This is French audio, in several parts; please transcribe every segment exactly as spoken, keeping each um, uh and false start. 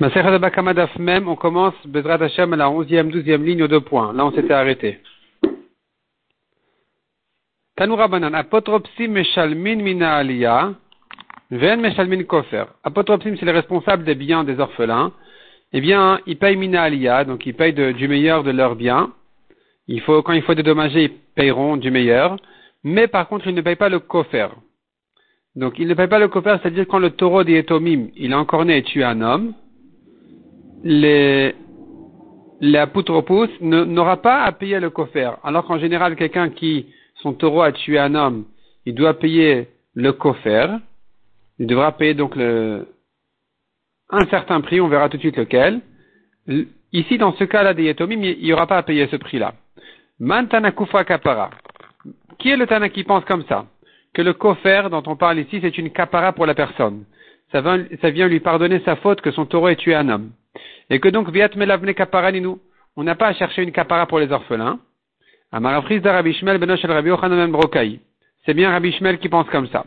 Même, on commence Bezrat Hashem à la onzième, douzième ligne aux deux points. Là, on s'était arrêté. Tanoura banan, apotropsim meshalmin mina aliyah, ven meshalmin kofer. Apotropsim, c'est le responsable des biens des orphelins. Eh bien, ils payent mina aliyah, donc ils payent de, du meilleur de leurs biens. Il faut, quand il faut dédommager, ils paieront du meilleur. Mais par contre, ils ne payent pas le kofer. Donc, ils ne payent pas le kofer, c'est-à-dire quand le taureau des etomim, il est encore né et tue un homme, les, les apotropos n'aura pas à payer le kofer. Alors qu'en général, quelqu'un qui, son taureau a tué un homme, il doit payer le kofer. Il devra payer donc le, un certain prix, on verra tout de suite lequel. Ici, dans ce cas-là des etomim, il n'y aura pas à payer ce prix-là. Man tanakufa kapara. Qui est le Tana qui pense comme ça? Que le kofer dont on parle ici, c'est une kapara pour la personne. Ça, va, ça vient lui pardonner sa faute que son taureau ait tué un homme. Et que donc, viat melavne kapara ninou. On n'a pas à chercher une kapara pour les orphelins. Amarafris da Rabbi Shmel b'no shel Rabbi Yochanan brokai. C'est bien Rabbi Shmuel qui pense comme ça.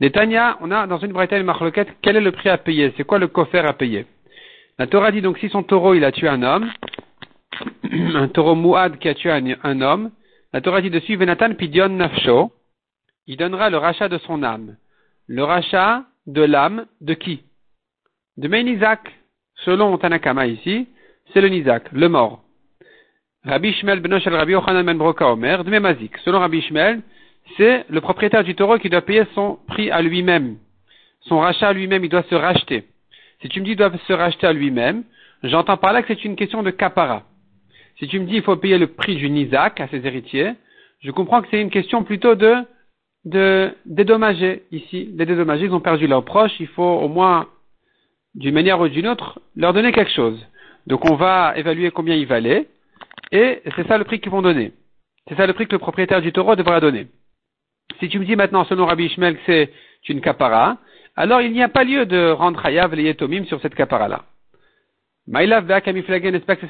Netanya, on a dans une braïta une marloquette, quel est le prix à payer? C'est quoi le kofer à payer? La Torah dit donc, si son taureau, il a tué un homme, un taureau Mouad qui a tué un, un homme, la Torah dit dessus, Venatan pidion nafsho, il donnera le rachat de son âme. Le rachat de l'âme de qui? De Nizak, selon Tanakama ici, c'est le Nizak, le mort. Rabbi Shmel b'no shel Rabbi Yochanan ben Broka Omer, de Memazik, selon Rabbi Shmel, c'est le propriétaire du taureau qui doit payer son prix à lui-même. Son rachat à lui-même, il doit se racheter. Si tu me dis, il doit se racheter à lui-même, j'entends par là que c'est une question de kapara. Si tu me dis, il faut payer le prix du Nizak à ses héritiers, je comprends que c'est une question plutôt de, de, dédommager. Ici, les dédommagés, ils ont perdu leurs proches, il faut au moins, d'une manière ou d'une autre, leur donner quelque chose. Donc, on va évaluer combien il valait, et c'est ça le prix qu'ils vont donner. C'est ça le prix que le propriétaire du taureau devra donner. Si tu me dis maintenant, selon Rabbi Shmuel, que c'est une kapara, alors il n'y a pas lieu de rendre hayav les yetomim sur cette kapara-là. Maïlav ba'kamiflagen, j'espère que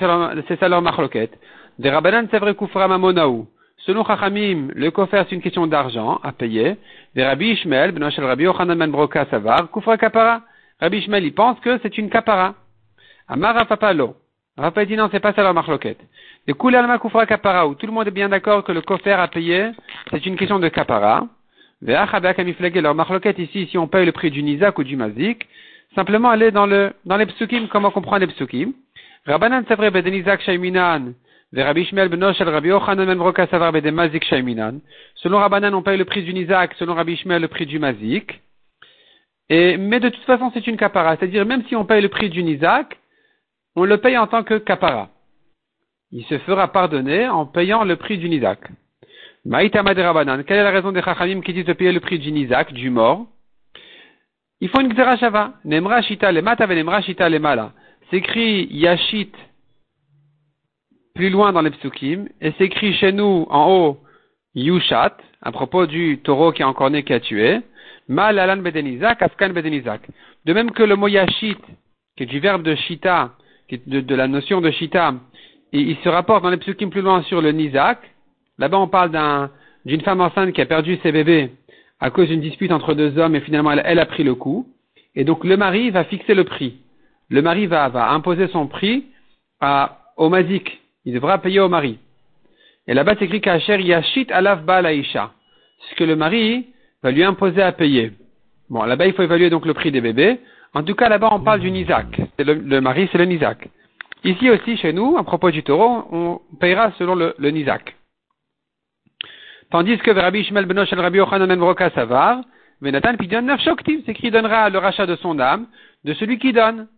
c'est ça leur marloquet. Des rabanan sevre koufra mamonaou. Selon Chachamim, le kofer, c'est une question d'argent à payer. Des Rabbi Shmuel, b'no shel Rabbi Yochanan ben Broka savar, koufra kapara. Rabbi Shmuel, il pense que c'est une kapara. Amar Rapapalo. Rapapa dit non, c'est pas ça leur marloquet. Des koulalma koufra kapara, où tout le monde est bien d'accord que le kofer à payer, c'est une question de kapara. Des achaba'kamiflagen, leur marloquet ici, si on paye le prix du Nizak ou du Mazik, simplement aller dans le, dans les psukim, comment comprendre les psukim. Rabbanan savre beden Nizak shaiminan, ve Rabbi Shmel b'no shel Rabbi Yochanan ben Broka savre beden Mazik shaiminan. Selon Rabbanan, on paye le prix du Nizak, selon Rabbi Shmel, le prix du Mazik. Et, mais de toute façon, c'est une kapara. C'est-à-dire, même si on paye le prix du Nizak, on le paye en tant que kapara. Il se fera pardonner en payant le prix du Nizak. Maïtama de Rabbanan. Quelle est la raison des Chachamim qui disent de payer le prix du Nizak, du mort? Il faut une gzera shava. Nemra shita lema tave nemra shita lema la. C'est écrit yashit plus loin dans les psukim et c'est écrit chez nous en haut yushat à propos du taureau qui est encore né qui a tué. Mal alan bedenizak afkan bedenizak. De même que le mot yashit qui est du verbe de shita, qui est de, de la notion de shita, et il se rapporte dans les psukim plus loin sur le nizak. Là-bas on parle d'un, d'une femme enceinte qui a perdu ses bébés à cause d'une dispute entre deux hommes, et finalement, elle, elle a pris le coup. Et donc, le mari va fixer le prix. Le mari va, va imposer son prix à, au mazik. Il devra payer au mari. Et là-bas, c'est écrit qu'Acher yashit alaf ba laïcha. Ce que le mari va lui imposer à payer. Bon, là-bas, il faut évaluer donc le prix des bébés. En tout cas, là-bas, on parle du nizak. C'est le, le mari, c'est le nizak. Ici aussi, chez nous, à propos du taureau, on payera selon le, le nizak. Tandis que Rabbi Shmuel b'no shel Rabbi Yochanan ben Broka savar, Venatan pidon nafshoktim, c'est qui donnera le rachat de son âme, de celui qui donne.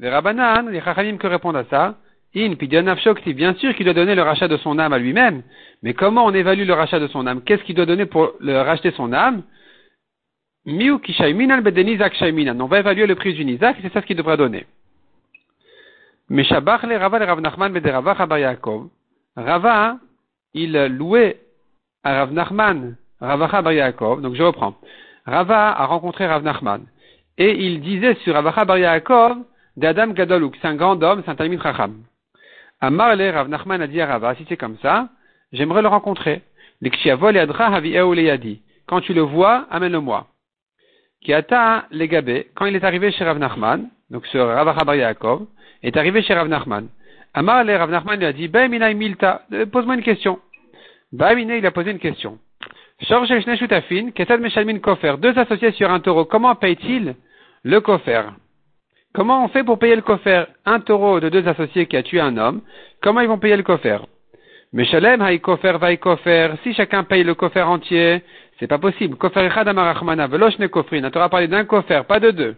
Les Rabbanan, les Chachamim que répondent à ça, in pidon nafshoktim, bien sûr qu'il doit donner le rachat de son âme à lui-même, mais comment on évalue le rachat de son âme? Qu'est-ce qu'il doit donner pour le racheter son âme? Miu ki shaiminan bedenizak shaiminan, on va évaluer le prix du nizak, c'est ça ce qu'il devra donner. Mais shabach le Rava le Rav Nachman bede Rava chabar Yaakov, Rava, il louait à Rav Nachman, Rava chabar Yaakov, donc je reprends. Rava a rencontré Rav Nachman, et il disait sur Rava chabar Yaakov, d'Adam Gadoluk, c'est un grand homme, c'est un Talmid Chacham. À Marley, Rav Nachman a dit à Rava, si c'est comme ça, j'aimerais le rencontrer. Quand tu le vois, amène-le-moi. Kiata Legabé, quand il est arrivé chez Rav Nachman, donc ce Rav Bar Yaakov, est arrivé chez Rav Nachman. Amar le Rav Nachman lui a dit, Ba'minai Milta, pose-moi une question. Ba'minai, il a posé une question. Shorge el Shneshutafin, Ketad Meshalmin Kofer, deux associés sur un taureau, comment paye-t-il le Kofer? Comment on fait pour payer le Kofer? Un taureau de deux associés qui a tué un homme, comment ils vont payer le Kofer? Meshalem hay Kofer vaï Kofer, si chacun paye le Kofer entier, c'est pas possible. Kofer echad amar Rachmana, velosh ne kofrin, on t'aura parlé d'un Kofer, pas de deux.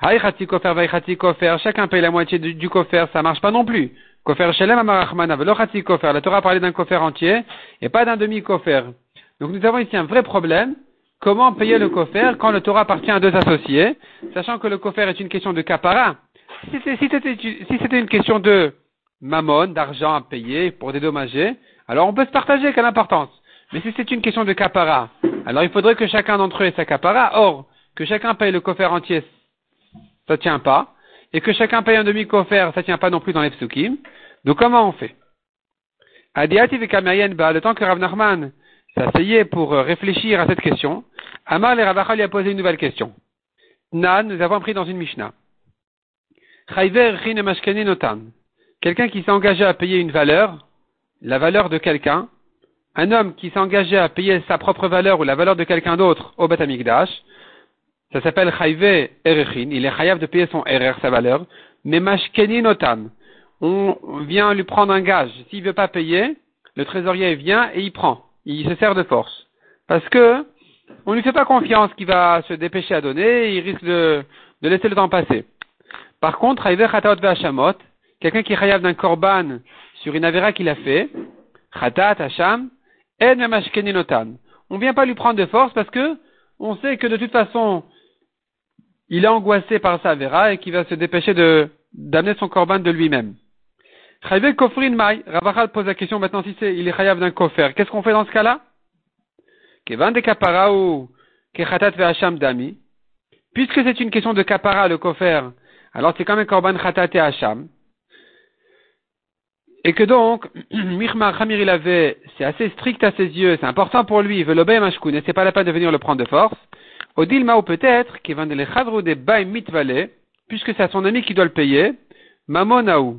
Hay chati Kofer vaï chati Kofer, chacun paye la moitié du, du Kofer, ça marche pas non plus. Kofer shalem amar Rachmana, velosh chati Kofer, la Torah parlé d'un Kofer entier et pas d'un demi Kofer. Donc nous avons ici un vrai problème. Comment payer le kofer quand le Torah appartient à deux associés, sachant que le kofer est une question de kapara. Si, si, c'était, si c'était une question de mammon, d'argent à payer pour dédommager, alors on peut se partager, quelle importance. Mais si c'est une question de kapara, alors il faudrait que chacun d'entre eux ait sa kapara. Or, que chacun paye le kofer entier, ça tient pas. Et que chacun paye un demi-kofer, ça tient pas non plus dans les psukim. Donc comment on fait? Adiati vekamerien ba, le temps que Rav Nachman s'asseyait pour réfléchir à cette question, Amar le Ravacha lui a posé une nouvelle question. Nan, nous avons appris dans une Mishnah. Chayver chine mashkene notan. Quelqu'un qui s'est engagé à payer une valeur, la valeur de quelqu'un, un homme qui s'est engagé à payer sa propre valeur ou la valeur de quelqu'un d'autre au Beth Amikdash, ça s'appelle Chayver erechin, il est chayav de payer son erer, sa valeur, mais mashkene notan. On vient lui prendre un gage. S'il veut pas payer, le trésorier vient et il prend. Il se sert de force. Parce que on ne lui fait pas confiance qu'il va se dépêcher à donner et il risque de, de laisser le temps passer. Par contre, quelqu'un qui chayav d'un korban sur une avera qu'il a fait, on ne vient pas lui prendre de force parce que on sait que de toute façon, il est angoissé par sa avera et qu'il va se dépêcher de, d'amener son korban de lui-même. Chayver kofrin mai. Ravachal pose la question maintenant, si c'est, il est chayav d'un kofer. Qu'est-ce qu'on fait dans ce cas-là? Kevan de kapara ou kechatat ve'hasham dami. Puisque c'est une question de kapara, le kofer, alors c'est quand même korban chatat et hasham. Et que donc, michmar chamir il avait, c'est assez strict à ses yeux, c'est important pour lui, il veut l'obéir mashkoun, et c'est pas la peine de venir le prendre de force. Odil mao peut-être, kevan de l'echadrou de baim mitvale, puisque c'est à son ami qui doit le payer, mamonaou.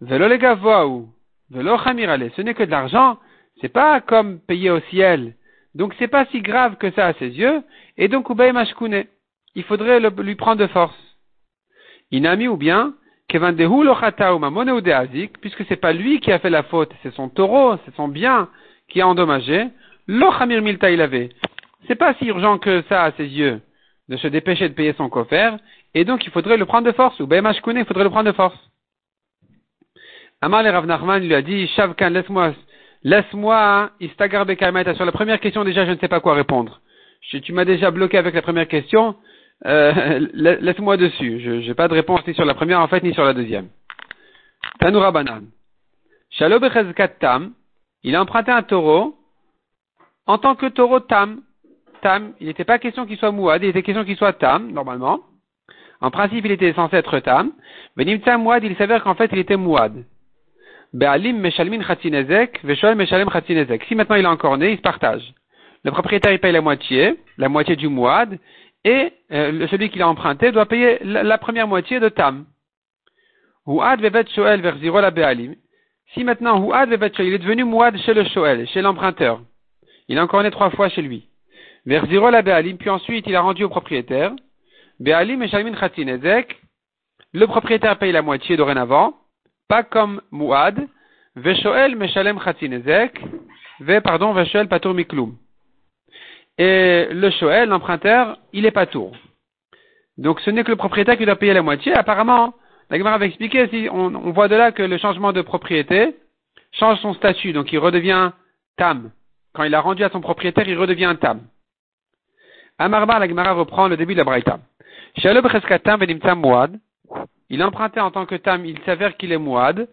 Velo le gavoaou, velo chamirale, ce n'est que de l'argent, c'est pas comme payer au ciel, donc c'est pas si grave que ça à ses yeux, et donc ubaï mashkoune, il faudrait le, lui prendre de force. Inami ou bien, kevandehu lochataou mamoneou de azik, puisque c'est pas lui qui a fait la faute, c'est son taureau, c'est son bien qui a endommagé, lo chamir milta il avait. C'est pas si urgent que ça à ses yeux, de se dépêcher de payer son kofer, et donc il faudrait le prendre de force, ubaï mashkoune, il faudrait le prendre de force. Amar le Rav Nachman lui a dit, Shavkan, laisse-moi, laisse-moi, Istagar Bekaimata. Sur la première question, déjà, je ne sais pas quoi répondre. Je, tu m'as déjà bloqué avec la première question, euh, laisse-moi dessus. Je, j'ai pas de réponse ni sur la première, en fait, ni sur la deuxième. Tanu Rabanan. Shalom Bechazkat Tam. Il a emprunté un taureau, en tant que taureau Tam. Tam. Il n'était pas question qu'il soit Mouad, il était question qu'il soit Tam, normalement. En principe, il était censé être Tam. Benim Tam Mouad, il s'avère qu'en fait, il était Mouad. Be'alim meshalmin chati Nizak, Shoel meshalem chati Nizak. Si maintenant il est encore né, il se partage. Le propriétaire il paye la moitié, la moitié du Mouad, et euh, celui qui l'a emprunté doit payer la, la première moitié de Tam. Mouad vevet Shoel vers zéro la Be'alim. Si maintenant Mouad vevet Shoel, il est devenu Mouad chez le Shoel, chez l'emprunteur. Il est encore né trois fois chez lui. Vers zéro la Be'alim, puis ensuite il a rendu au propriétaire. Be'alim meshalmin chati Nizak. Le propriétaire paye la moitié dorénavant. Pas comme Mouad, Veshoel Meshalem Khatinezek, Ve, pardon, Veshoel Patour Mikloum. Et le Shoel, l'emprunteur, il est Patour. Donc ce n'est que le propriétaire qui doit payer la moitié. Apparemment, la Gemara va expliquer, si on, on voit de là que le changement de propriété change son statut. Donc il redevient Tam. Quand il a rendu à son propriétaire, il redevient Tam. Amarbar, la Gemara reprend le début de la Braïta. Shalom Cheskatam Venim Tam Mouad. Il empruntait en tant que Tam, il s'avère qu'il est Mouad.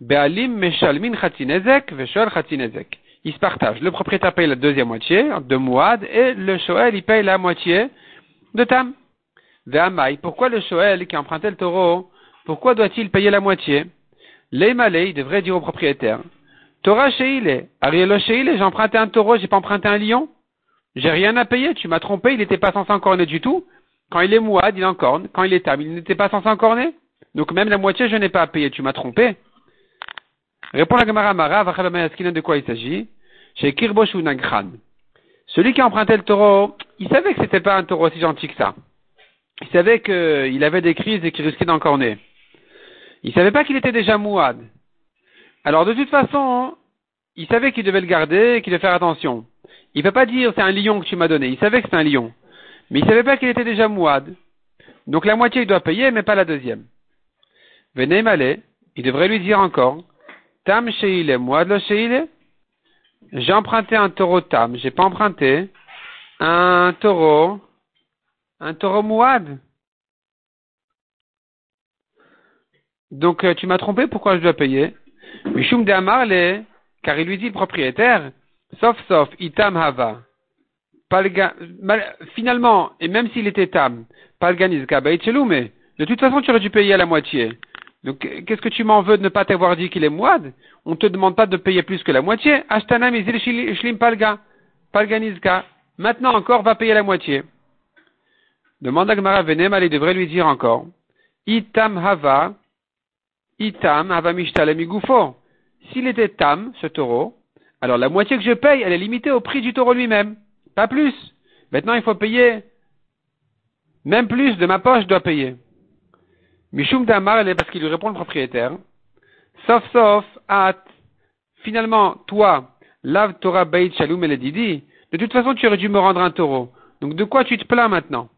Be'alim meshalmin chatinezek, veshoel chatinezek. Il se partage. Le propriétaire paye la deuxième moitié de Mouad et le Shoel, il paye la moitié de Tam. Ve'amai, pourquoi le Shoel qui empruntait le taureau, pourquoi doit-il payer la moitié? Leimalei, il devrait dire au propriétaire. Torah sheile, arielo sheile, j'ai emprunté un taureau, j'ai pas emprunté un lion. J'ai rien à payer, tu m'as trompé, il n'était pas censé encore né du tout. Quand il est Mouad, il encorne. Quand il est Tam, il n'était pas censé encorner. Donc même la moitié, je n'ai pas à payer. Tu m'as trompé. Réponds la Gemara Mara, de quoi il s'agit. Chez Kirbosh ou Nagran. Celui qui empruntait le taureau, il savait que c'était pas un taureau si gentil que ça. Il savait qu'il avait des crises et qu'il risquait d'encorner. Il savait pas qu'il était déjà Mouad. Alors de toute façon, il savait qu'il devait le garder et qu'il devait faire attention. Il ne peut pas dire c'est un lion que tu m'as donné. Il savait que c'était un lion. Mais il ne savait pas qu'il était déjà Mouad. Donc la moitié il doit payer, mais pas la deuxième. Venez m'aller, il devrait lui dire encore. Tam sheile, Mouad lo sheile. J'ai emprunté un taureau Tam, j'ai pas emprunté un taureau, un taureau Mouad. Donc tu m'as trompé, pourquoi je dois payer? Mishum de Amarle, car il lui dit le propriétaire, sauf sauf, itam hava. Palga, mal, finalement, et même s'il était tam, palganizka, baïtcheloume, de toute façon tu aurais dû payer à la moitié. Donc qu'est-ce que tu m'en veux de ne pas t'avoir dit qu'il est mouad? On ne te demande pas de payer plus que la moitié. Ashtanam izil shlim palga, palganizka. Maintenant encore, va payer la moitié. Demande à Gemara Venem, elle devrait lui dire encore, itam hava, itam hava mishtalem igufo. S'il était tam, ce taureau, alors la moitié que je paye, elle est limitée au prix du taureau lui-même. Pas plus. Maintenant, il faut payer. Même plus de ma poche, je dois payer. Mishum Damar, elle est parce qu'il lui répond le propriétaire. Sauf, sauf, at. Finalement, toi, lav Torah Beit Shalom El Didi. De toute façon, tu aurais dû me rendre un taureau. Donc, de quoi tu te plains maintenant?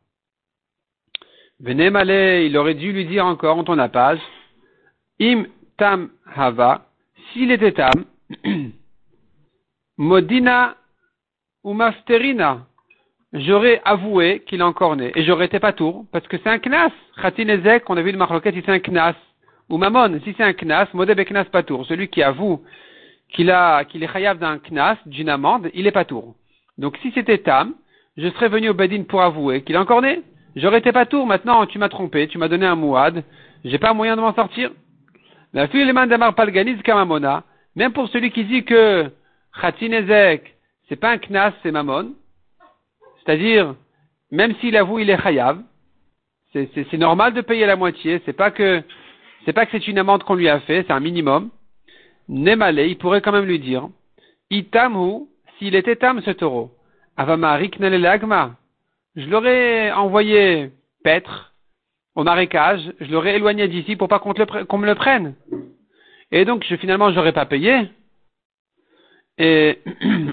Venez malé, il aurait dû lui dire encore, on tourne la page. Im Tam Hava. S'il était Tam. Modina. Ou Masterina, j'aurais avoué qu'il a encore né, et j'aurais été Patour, parce que c'est un knas. Khati Nizak, on a vu le marloquet, si c'est un knas. Ou Mamon, si c'est un knas, Mouad be knas Patour. Celui qui avoue qu'il a, qu'il est khayab d'un knas, d'une amende, il est Patour. Donc si c'était Tam, je serais venu au Bedin pour avouer qu'il a encore né. J'aurais été Patour, maintenant tu m'as trompé, tu m'as donné un Mouad, j'ai pas moyen de m'en sortir. La fille les mains d'Amar Palganiz Kamamona, même pour celui qui dit que Khati Nizak, c'est pas un knas, c'est mamon. C'est-à-dire, même s'il avoue, il est chayav. C'est, c'est, c'est normal de payer la moitié. C'est pas que, c'est pas que c'est une amende qu'on lui a fait. C'est un minimum. Nemale, il pourrait quand même lui dire. Itamhu, s'il était tam, ce taureau. Avama riknale lagma. Je l'aurais envoyé paître au marécage. Je l'aurais éloigné d'ici pour pas qu'on, te le, qu'on me le prenne. Et donc, je, finalement, j'aurais pas payé. Et,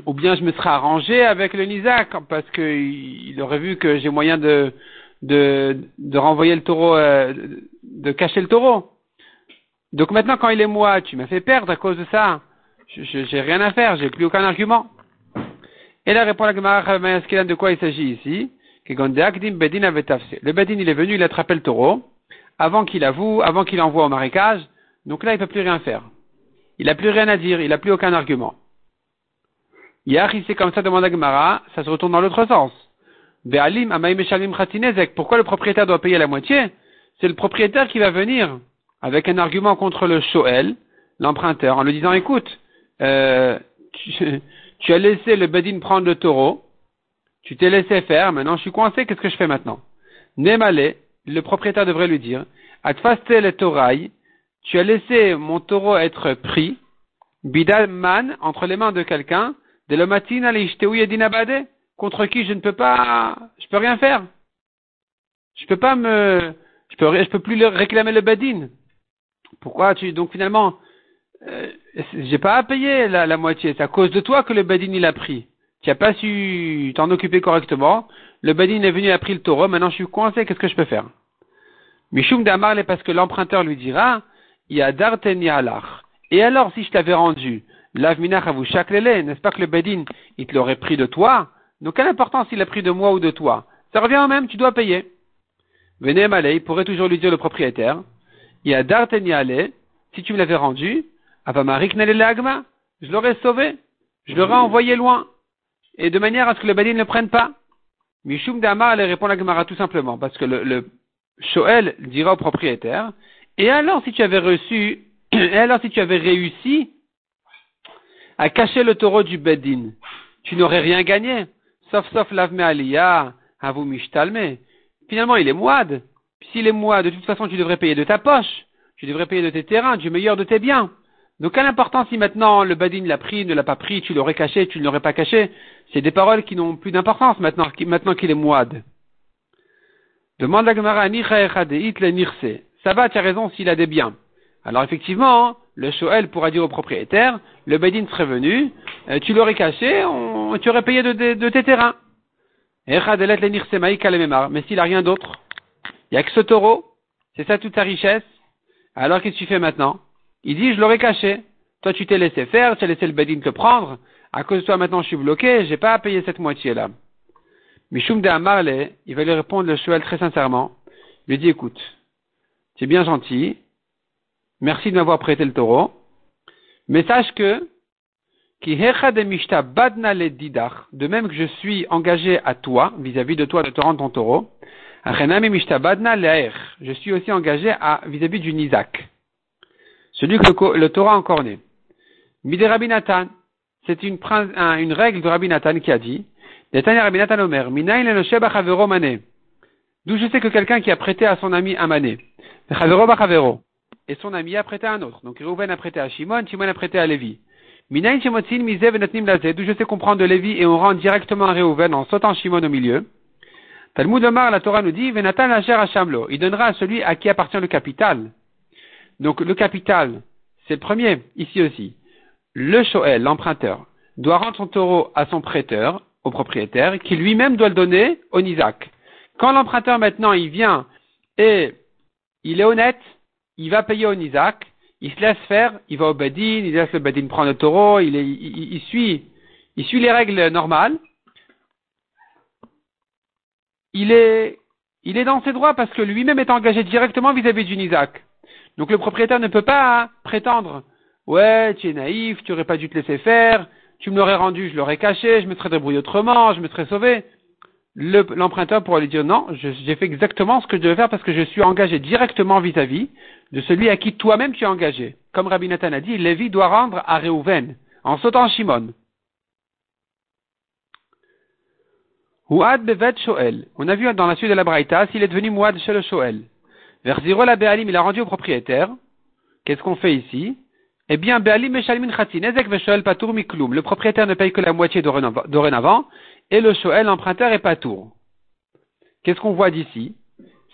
ou bien je me serais arrangé avec le Nizak parce que il aurait vu que j'ai moyen de, de, de renvoyer le taureau, euh, de, de cacher le taureau. Donc maintenant, quand il est moi, tu m'as fait perdre à cause de ça. Je, je, j'ai rien à faire, j'ai plus aucun argument. Et là, répond la Gemara, de quoi il s'agit ici? Le Bedin, il est venu, il a attrapé le taureau avant qu'il avoue, avant qu'il envoie au marécage. Donc là, il peut plus rien faire. Il a plus rien à dire, il a plus aucun argument. Yach, il s'est comme ça, demande à Gemara, ça se retourne dans l'autre sens. Be'alim, amay meshalim khatinezek. Pourquoi le propriétaire doit payer la moitié? C'est le propriétaire qui va venir avec un argument contre le Shoel, l'emprunteur, en lui disant, écoute, euh, tu, tu as laissé le Bedin prendre le taureau, tu t'es laissé faire, maintenant je suis coincé, qu'est-ce que je fais maintenant? Nemale, le propriétaire devrait lui dire, atfaste le toraï, tu as laissé mon taureau être pris, bidalman, entre les mains de quelqu'un, de la matinée, les Jteoui et Dinabade, contre qui je ne peux pas, je peux rien faire. Je peux pas me, je peux, je peux plus leur réclamer le Bedin. Pourquoi tu, donc finalement, euh, j'ai pas à payer la, la moitié. C'est à cause de toi que le Bedin il a pris. Tu as pas su t'en occuper correctement. Le Bedin est venu, a pris le taureau. Maintenant je suis coincé. Qu'est-ce que je peux faire? Mishum d'Amar, parce que l'emprunteur lui dira, Yadar teni alach. Et alors si je t'avais rendu? L'avminach à vous chaque lélé, n'est-ce pas que le Bedin, il te l'aurait pris de toi? Donc, quelle importance il a pris de moi ou de toi? Ça revient au même, tu dois payer. Venez m'aller, il pourrait toujours lui dire le propriétaire. Il y a d'arteni aller, si tu me l'avais rendu, avamarik nalelagma, je l'aurais sauvé, je l'aurais envoyé loin, et de manière à ce que le Bedin ne le prenne pas. Mishum Dama allait répondre à Gemara tout simplement, parce que le, le Shoel dira au propriétaire, et alors si tu avais reçu, et alors si tu avais réussi, à cacher le taureau du Bedin, tu n'aurais rien gagné, sauf sauf l'avme aliyah, à vous mishtalme. finalement il est mouad. S'il est mouad, de toute façon tu devrais payer de ta poche, tu devrais payer de tes terrains, du meilleur de tes biens. Donc quelle importance si maintenant le badin l'a pris, ne l'a pas pris, tu l'aurais caché, tu ne l'aurais pas caché. C'est des paroles qui n'ont plus d'importance maintenant, maintenant qu'il est mouad. Demande la Gemara, Nicha Echade, It le Nirse. Ça va, tu as raison s'il a des biens. Alors effectivement, le Shoel pourra dire au propriétaire, le Bedin serait venu, tu l'aurais caché, on, tu aurais payé de, de, de tes terrains. Echade Let le Nirse Maïka le Memar. Mais s'il a rien d'autre, il n'y a que ce taureau, c'est ça toute sa richesse. Alors qu'est-ce que tu fais maintenant? Il dit, je l'aurais caché. Toi, tu t'es laissé faire, tu as laissé le Bedin te prendre. À cause de toi, maintenant, je suis bloqué, j'ai pas à payer cette moitié-là. Mishum de Amarle, il va lui répondre le Shoel très sincèrement. Il lui dit, écoute, tu es bien gentil, merci de m'avoir prêté le taureau, mais sache que, de même que je suis engagé à toi, vis-à-vis de toi de te rendre ton taureau, je suis aussi engagé à, vis-à-vis du Nizak, celui que le, le taureau a encore né. Mide Rabbi Nathan, c'est une, un, une règle de Rabbi Nathan qui a dit, d'où je sais que quelqu'un qui a prêté à son ami un mané, et son ami a prêté à un autre. Donc Reuven a prêté à Shimon, Shimon a prêté à Lévi. D'où je sais qu'on prend de Lévi et on rend directement à Reuven en sautant Shimon au milieu. Talmud Omar, la Torah nous dit, il donnera à celui à qui appartient le capital. Donc le capital, c'est le premier, ici aussi. Le Shoel, l'emprunteur, doit rendre son taureau à son prêteur, au propriétaire, qui lui-même doit le donner au Nizak. Quand l'emprunteur maintenant il vient et il est honnête, il va payer au Nizak, il se laisse faire, il va au Bedin, il laisse le Bedin prendre le taureau, il, est, il, il, suit, il suit les règles normales. Il est, il est dans ses droits parce que lui-même est engagé directement vis-à-vis du Nizak. Donc le propriétaire ne peut pas prétendre « Ouais, tu es naïf, tu n'aurais pas dû te laisser faire ». Tu me l'aurais rendu, je l'aurais caché, je me serais débrouillé autrement, je me serais sauvé. Le, l'emprunteur pourra lui dire non, je, j'ai fait exactement ce que je devais faire parce que je suis engagé directement vis-à-vis de celui à qui toi-même tu es engagé. Comme Rabbi Nathan a dit, Lévi doit rendre à Reuven en sautant Shimon. Mouad bevet Shoel. On a vu dans la suite de la Braïta, s'il est devenu Mouad chez le Shoel. Vers zéro, la Be'alim, il a rendu au propriétaire. Qu'est-ce qu'on fait ici? Eh bien, Be'alim meshalmin khatsi, Nizak ve'Shoel Patour mikloum. Le propriétaire ne paye que la moitié dorénavant, et le Shoel, l'emprunteur, est Patour. Qu'est-ce qu'on voit d'ici?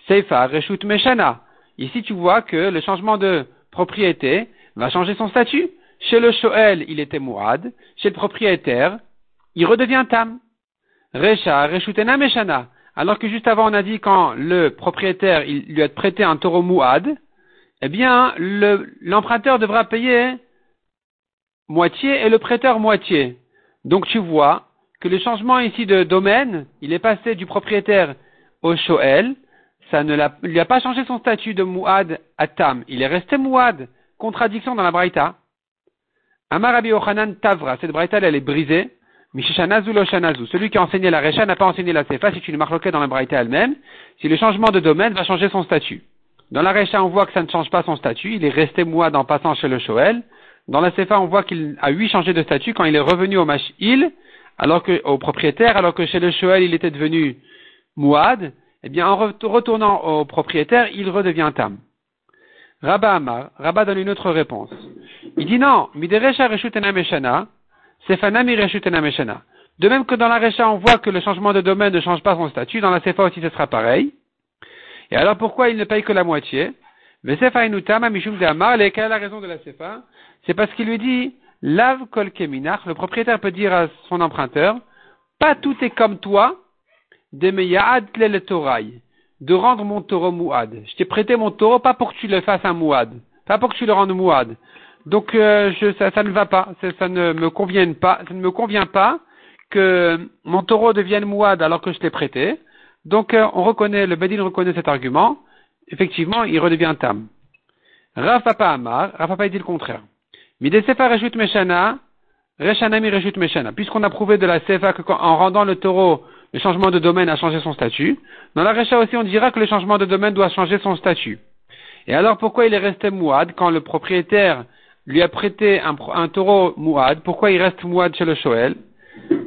Sefa reshut Meshana. Ici, tu vois que le changement de propriété va changer son statut. Chez le Shoel, il était Mouad. Chez le propriétaire, il redevient Tam. Recha reshutena Meshana. Alors que juste avant, on a dit quand le propriétaire il lui a prêté un taureau Mouad, eh bien, le, l'emprunteur devra payer moitié et le prêteur moitié. Donc, tu vois que le changement ici de domaine, il est passé du propriétaire au Shoel, ça ne l'a, lui a pas changé son statut de Mouad à Tam. Il est resté Mouad. Contradiction dans la Braïta. Amar Rabbi Yochanan Tavra. Cette Braïta, elle, elle est brisée. Mishishanazu loshanazu. Celui qui a enseigné la recha n'a pas enseigné la sefa. Si tu le marloquais dans la Braïta elle-même, si le changement de domaine va changer son statut. Dans la Recha, on voit que ça ne change pas son statut. Il est resté mouad en passant chez le Shoel. Dans la Sefa, on voit qu'il a eu changé de statut quand il est revenu au Mash'il, alors que, au propriétaire, alors que chez le Shoel, il était devenu mouad. Eh bien, en re- retournant au propriétaire, il redevient tam. Rabba Amar, Rabba donne une autre réponse. Il dit non, Miderecha Reshutena Meshana, Sefanami Reshutena Meshana. De même que dans la Recha, on voit que le changement de domaine ne change pas son statut. Dans la Sefa aussi, ce sera pareil. Et alors pourquoi il ne paye que la moitié? Mais Sefa Inutama Mishum de Amar, quelle est la raison de la Sefa? C'est parce qu'il lui dit, Lav Kol Keminach, le propriétaire peut dire à son emprunteur, pas tout est comme toi, de Meyaad Tlel Toraï, de rendre mon taureau Mouad. Je t'ai prêté mon taureau pas pour que tu le fasses un Mouad, pas pour que tu le rendes Mouad. Donc euh, je, ça, ça ne va pas, ça, ça ne me convient pas, ça ne me convient pas que mon taureau devienne Mouad alors que je t'ai prêté. Donc, on reconnaît, le Bedin reconnaît cet argument. Effectivement, il redevient Tam. Rav Papa Amar, Rav Papa dit le contraire. Mide Sefa Reshut Meshana, Reshanami Reshut Meshana. Puisqu'on a prouvé de la Sefa qu'en rendant le taureau, le changement de domaine a changé son statut. Dans la Recha aussi, on dira que le changement de domaine doit changer son statut. Et alors, pourquoi il est resté Mouad quand le propriétaire lui a prêté un, un taureau Mouad? Pourquoi il reste Mouad chez le Shoel?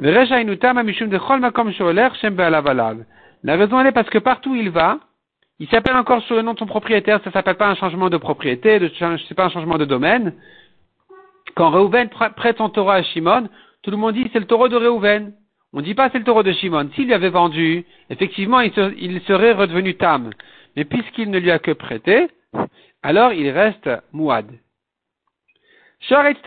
Reshainu Tam, Amishum de Chol Makom Shoeler, Shem Be'alav Alav. La raison, elle est parce que partout où il va, il s'appelle encore sur le nom de son propriétaire. Ça s'appelle pas un changement de propriété, de, c'est pas un changement de domaine. Quand Reuven prête son taureau à Shimon, tout le monde dit c'est le taureau de Reuven. On dit pas c'est le taureau de Shimon. S'il lui avait vendu, effectivement, il, se, il serait redevenu Tam. Mais puisqu'il ne lui a que prêté, alors il reste Mouad. On a vu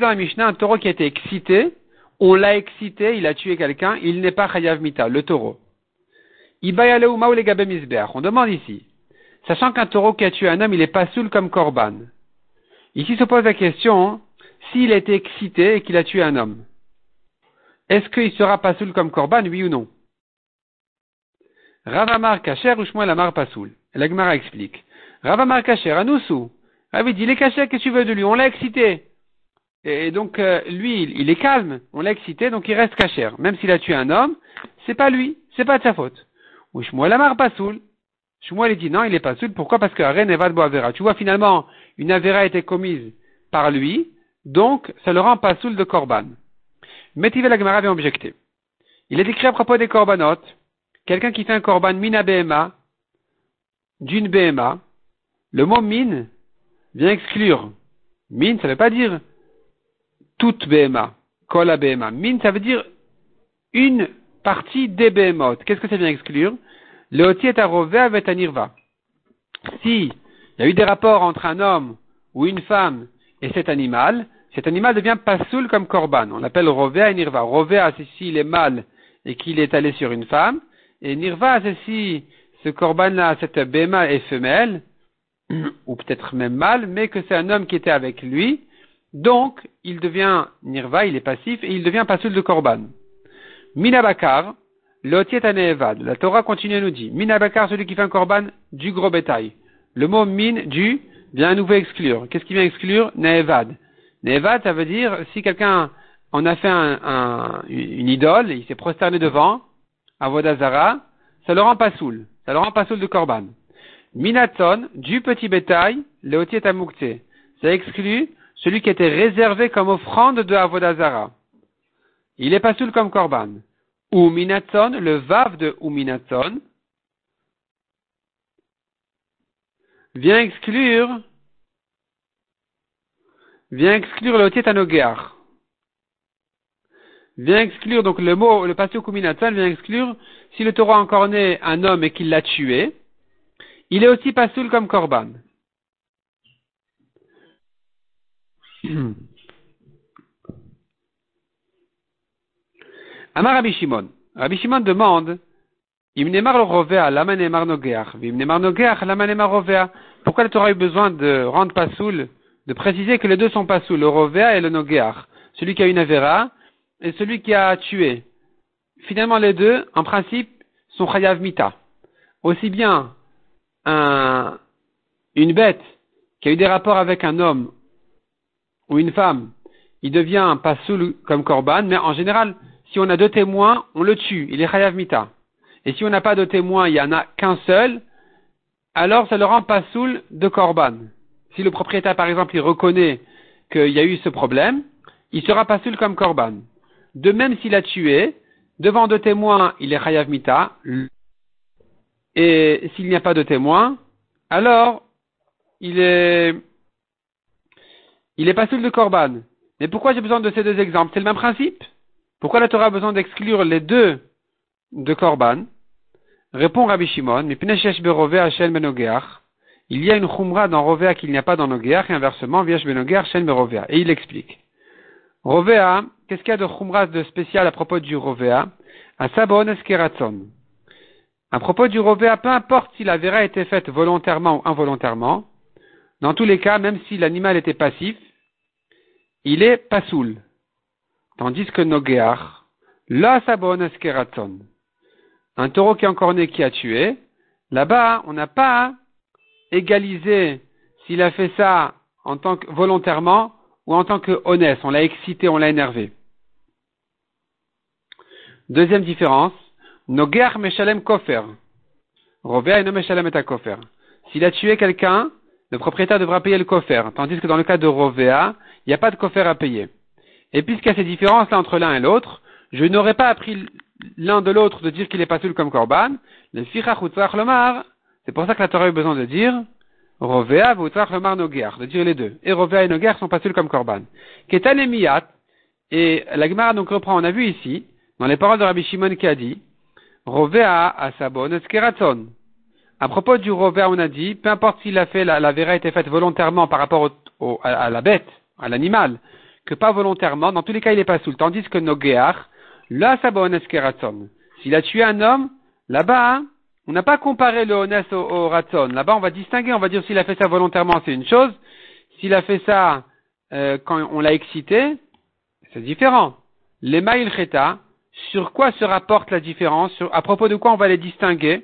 dans la Mishnah un taureau qui a été excité. On l'a excité, il a tué quelqu'un, il n'est pas chayav mita, le taureau. On demande ici, sachant qu'un taureau qui a tué un homme, il n'est pas soul comme korban. Ici se pose la question, s'il a été excité et qu'il a tué un homme, est-ce qu'il sera pas soul comme korban, oui ou non? Rava mar kacher ou shmuel amar pas soul. La Gemara explique. Rava mar kacher, anoussou. Rava dit, il est kacher, qu'est-ce que tu veux de lui? On l'a excité. Et donc, euh, lui, il, il est calme, on l'a excité, donc il reste kasher. Même s'il a tué un homme, c'est pas lui, c'est pas de sa faute. Ou Shmuel amar pas soul. Shmuel dit non, il est pas soul. Pourquoi? Parce que Aren evad bo avera. Tu vois, finalement, une avera a été commise par lui, donc ça le rend pas soul de korban. Metive la Gemara vient objecter. Il est écrit à propos des korbanotes, quelqu'un qui fait un korban mina B M A, d'une B M A, le mot min vient exclure. Min, ça veut pas dire toute B M A, kol B M A. Min, ça veut dire une partie des B M O T. Qu'est-ce que ça vient exclure? Le oti est à Rovéa avec à Nirva. Si il y a eu des rapports entre un homme ou une femme et cet animal, cet animal devient pasoul comme korban. On l'appelle Rovéa et Nirva. Rovéa, c'est s'il est mâle et qu'il est allé sur une femme. Et Nirva, c'est si ce korban-là, cette B M A est femelle, ou peut-être même mâle, mais que c'est un homme qui était avec lui. Donc, il devient nirva, il est passif, et il devient pasoul de korban. Minabakar, l'otiet anevad. La Torah continue à nous dire, minabakar, celui qui fait un korban, du gros bétail. Le mot min, du, vient à nouveau exclure. Qu'est-ce qui vient exclure? Nevad. Nevad, ça veut dire, si quelqu'un en a fait un, un, une idole, et il s'est prosterné devant, à Vodazara, ça le rend pasoul. Ça le rend pasoul de korban. Minaton, du petit bétail, l'otiet amoukte. Ça exclut celui qui était réservé comme offrande de Avodazara. Il est pasoul comme korban. Uminaton, le vav de Uminaton, vient exclure, vient exclure le tétanogar. Vient exclure, donc le mot, le pasouk Uminaton vient exclure, si le taureau a encore né un homme et qu'il l'a tué, il est aussi pasoul comme korban. Amar Rabbi Shimon. Rabbi Shimon demande Imnemar le Rovéa, lama nemar nogeach. Imnemar nogeach, lama nemar Rovéa. Pourquoi le Torah a eu besoin de rendre pasoul, de préciser que les deux sont pasoul, le Rovéa et le nogeach, celui qui a une avera et celui qui a tué. Finalement, les deux, en principe, sont chayav mita. Aussi bien un, une bête qui a eu des rapports avec un homme ou une femme, il devient un pasoul comme korban, mais en général, si on a deux témoins, on le tue, il est chayav mita. Et si on n'a pas de témoins, il n'y en a qu'un seul, alors ça le rend pasoul de korban. Si le propriétaire, par exemple, il reconnaît qu'il y a eu ce problème, il sera pasoul comme korban. De même s'il a tué, devant deux témoins, il est chayav mita, et s'il n'y a pas de témoins, alors il est... Il est pasoul de korban. Mais pourquoi j'ai besoin de ces deux exemples? C'est le même principe. Pourquoi la Torah a besoin d'exclure les deux de korban? Répond Rabbi Shimon, il y a une khumra dans Rovéa qu'il n'y a pas dans Nogeach, et inversement, et il explique. Rovéa, qu'est-ce qu'il y a de khumra de spécial à propos du Rovéa? À sabon eskeratzon. À propos du Rovéa, peu importe si la vera a été faite volontairement ou involontairement, dans tous les cas, même si l'animal était passif, il est pasoul. Tandis que Nogeach, la sabon eskeraton, un taureau qui est encore né qui a tué, là-bas, on n'a pas égalisé s'il a fait ça en tant que volontairement ou en tant que honnête. On l'a excité, on l'a énervé. Deuxième différence, Nogeach meshalem kofer. Rovéa eno meshalem et kofer. S'il a tué quelqu'un, le propriétaire devra payer le kofer, tandis que dans le cas de Rovéa, il n'y a pas de kofer à payer. Et puisqu'il y a ces différences là entre l'un et l'autre, je n'aurais pas appris l'un de l'autre de dire qu'il est pasoul comme korban, le fichach utzach lomar, c'est pour ça que la Torah a eu besoin de dire Rovéa utzach lomar nogeach, de dire les deux. Et Rovéa et nogeach sont pasoul comme korban. Ketan et miyat, et la Gemara donc reprend, on a vu ici, dans les paroles de Rabbi Shimon qui a dit Rovéa asabon eskeraton. À propos du Rovéa, on a dit, peu importe s'il a fait, la, la vera était faite volontairement par rapport au, au, à, à la bête, à l'animal, que pas volontairement, dans tous les cas il est pasoul, tandis que nogeach, la sabon eskeraton. S'il a tué un homme, là-bas, on n'a pas comparé le ones au, au raton. Là-bas, on va distinguer, on va dire s'il a fait ça volontairement, c'est une chose. S'il a fait ça euh, quand on l'a excité, c'est différent. Les maïl cheta, sur quoi se rapporte la différence? Sur, à propos de quoi on va les distinguer?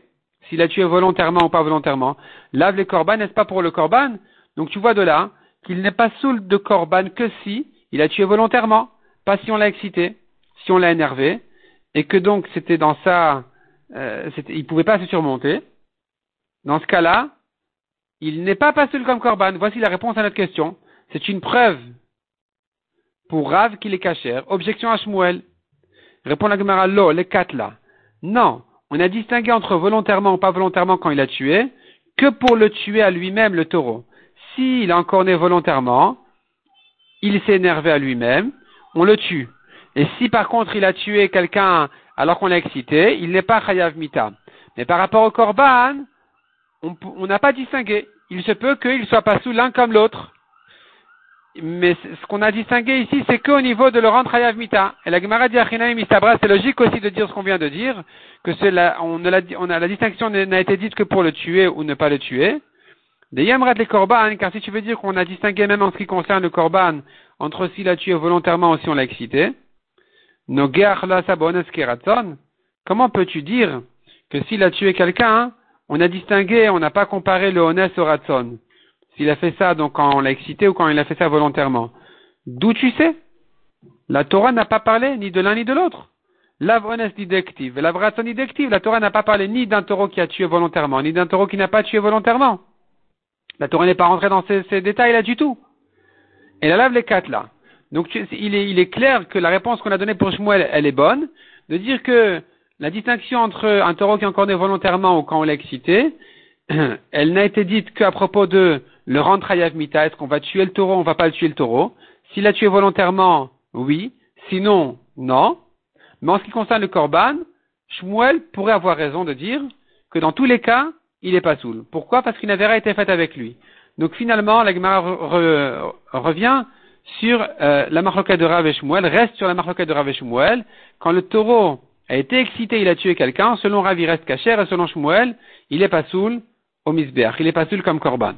S'il a tué volontairement ou pas volontairement? Lave les korban, n'est-ce pas pour le korban? Donc tu vois de là qu'il n'est pas soul de korban que si il a tué volontairement, pas si on l'a excité, si on l'a énervé, et que donc c'était dans sa, euh, c'était, il pouvait pas se surmonter. Dans ce cas-là, il n'est pas pasoul comme korban. Voici la réponse à notre question. C'est une preuve pour Rav qu'il est cachère. Objection à Shmuel. Répond la Gemara, lo, les quatre là. Non, on a distingué entre volontairement ou pas volontairement quand il a tué, que pour le tuer à lui-même le taureau. S'il a encorné volontairement, il s'est énervé à lui-même, on le tue. Et si par contre il a tué quelqu'un alors qu'on l'a excité, il n'est pas chayav mita. Mais par rapport au korban, on n'a pas distingué. Il se peut qu'il soit pas sous l'un comme l'autre. Mais ce qu'on a distingué ici, c'est qu'au niveau de le rendre chayav mita. Et la Gemara dit achinaim mistabra, c'est logique aussi de dire ce qu'on vient de dire, que c'est la, on ne l'a, on a, la distinction n'a été dite que pour le tuer ou ne pas le tuer. Des yamrat les korban, car si tu veux dire qu'on a distingué même en ce qui concerne le korban entre s'il a tué volontairement ou si on l'a excité, comment peux-tu dire que s'il a tué quelqu'un, on a distingué, on n'a pas comparé le ones au ratson? S'il a fait ça donc quand on l'a excité ou quand il a fait ça volontairement. D'où tu sais? La Torah n'a pas parlé ni de l'un ni de l'autre. L'av ones didective, l'av ratson didective. La Torah n'a pas parlé ni d'un taureau qui a tué volontairement, ni d'un taureau qui n'a pas tué volontairement. La Torah n'est pas rentrée dans ces, ces détails-là du tout. Et la lave les quatre là. Donc, tu, il, est, il est clair que la réponse qu'on a donnée pour Shmuel, elle est bonne, de dire que la distinction entre un taureau qui est encorné volontairement ou quand on l'a excité, elle n'a été dite qu'à propos de le rendre chayav mita, est-ce qu'on va tuer le taureau, on va pas le tuer le taureau. S'il l'a tué volontairement, oui. Sinon, non. Mais en ce qui concerne le korban, Shmuel pourrait avoir raison de dire que dans tous les cas, il est pas soul. Pourquoi? Parce qu'une avera été faite avec lui. Donc finalement, la Gemara re, re, revient sur euh, la marloquette de Rav et Shmuel, reste sur la marloquette de Rav et Shmuel. Quand le taureau a été excité, il a tué quelqu'un, selon Rav, il reste cachère, et selon Shmuel, il est pasoul au misbeach, il est pasoul comme korban.